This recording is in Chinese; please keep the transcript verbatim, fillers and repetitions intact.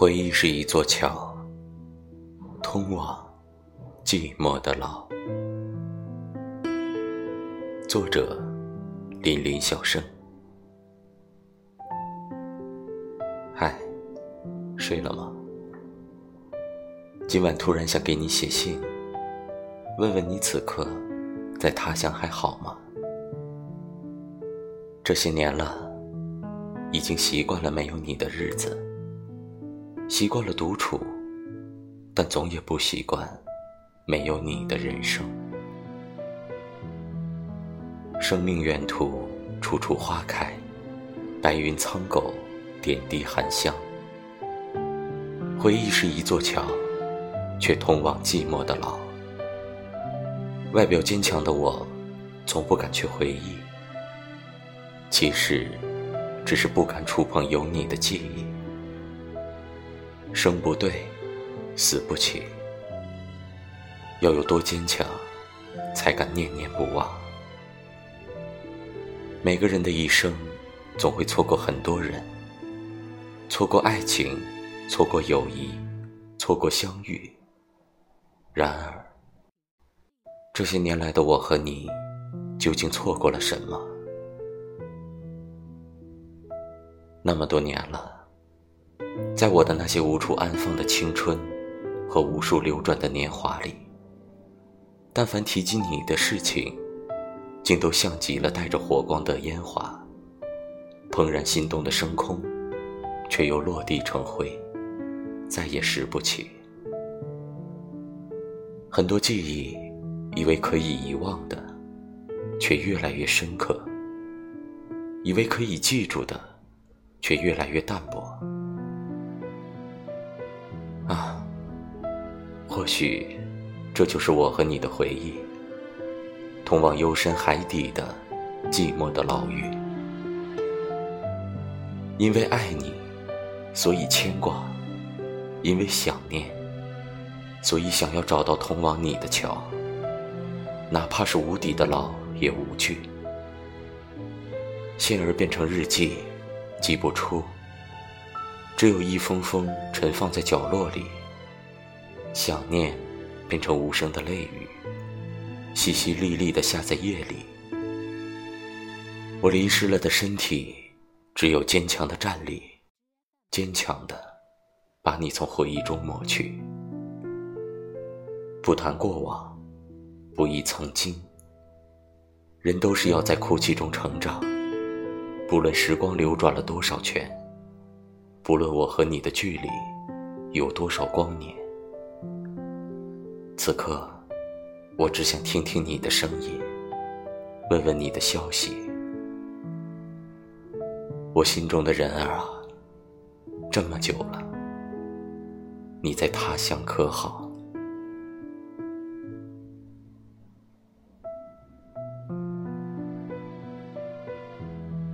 回忆是一座桥，通往寂寞的老。作者林林小生。嗨，睡了吗？今晚突然想给你写信，问问你此刻在他乡还好吗？这些年了，已经习惯了没有你的日子，习惯了独处，但总也不习惯没有你的人生。生命远途，处处花开，白云苍狗，点滴含香。回忆是一座桥，却通往寂寞的老。外表坚强的我，从不敢去回忆，其实只是不敢触碰有你的记忆。生不对，死不起，要有多坚强，才敢念念不忘。每个人的一生，总会错过很多人，错过爱情，错过友谊，错过相遇。然而，这些年来的我和你，究竟错过了什么？那么多年了，在我的那些无处安放的青春和无数流转的年华里，但凡提及你的事情，竟都像极了带着火光的烟花，怦然心动的升空，却又落地成灰，再也拾不起。很多记忆以为可以遗忘的，却越来越深刻；以为可以记住的，却越来越淡薄。啊，或许这就是我和你的回忆，通往幽深海底的寂寞的牢狱。因为爱你，所以牵挂；因为想念，所以想要找到通往你的桥，哪怕是无底的牢也无惧。幸而变成日记，寄不出，只有一封封沉放在角落里，想念变成无声的泪雨，淅淅沥沥地下在夜里。我淋湿了的身体，只有坚强的站立，坚强地把你从回忆中抹去。不谈过往，不忆曾经。人都是要在哭泣中成长，不论时光流转了多少圈，不论我和你的距离有多少光年，此刻我只想听听你的声音，问问你的消息。我心中的人儿啊，这么久了，你在他乡可好？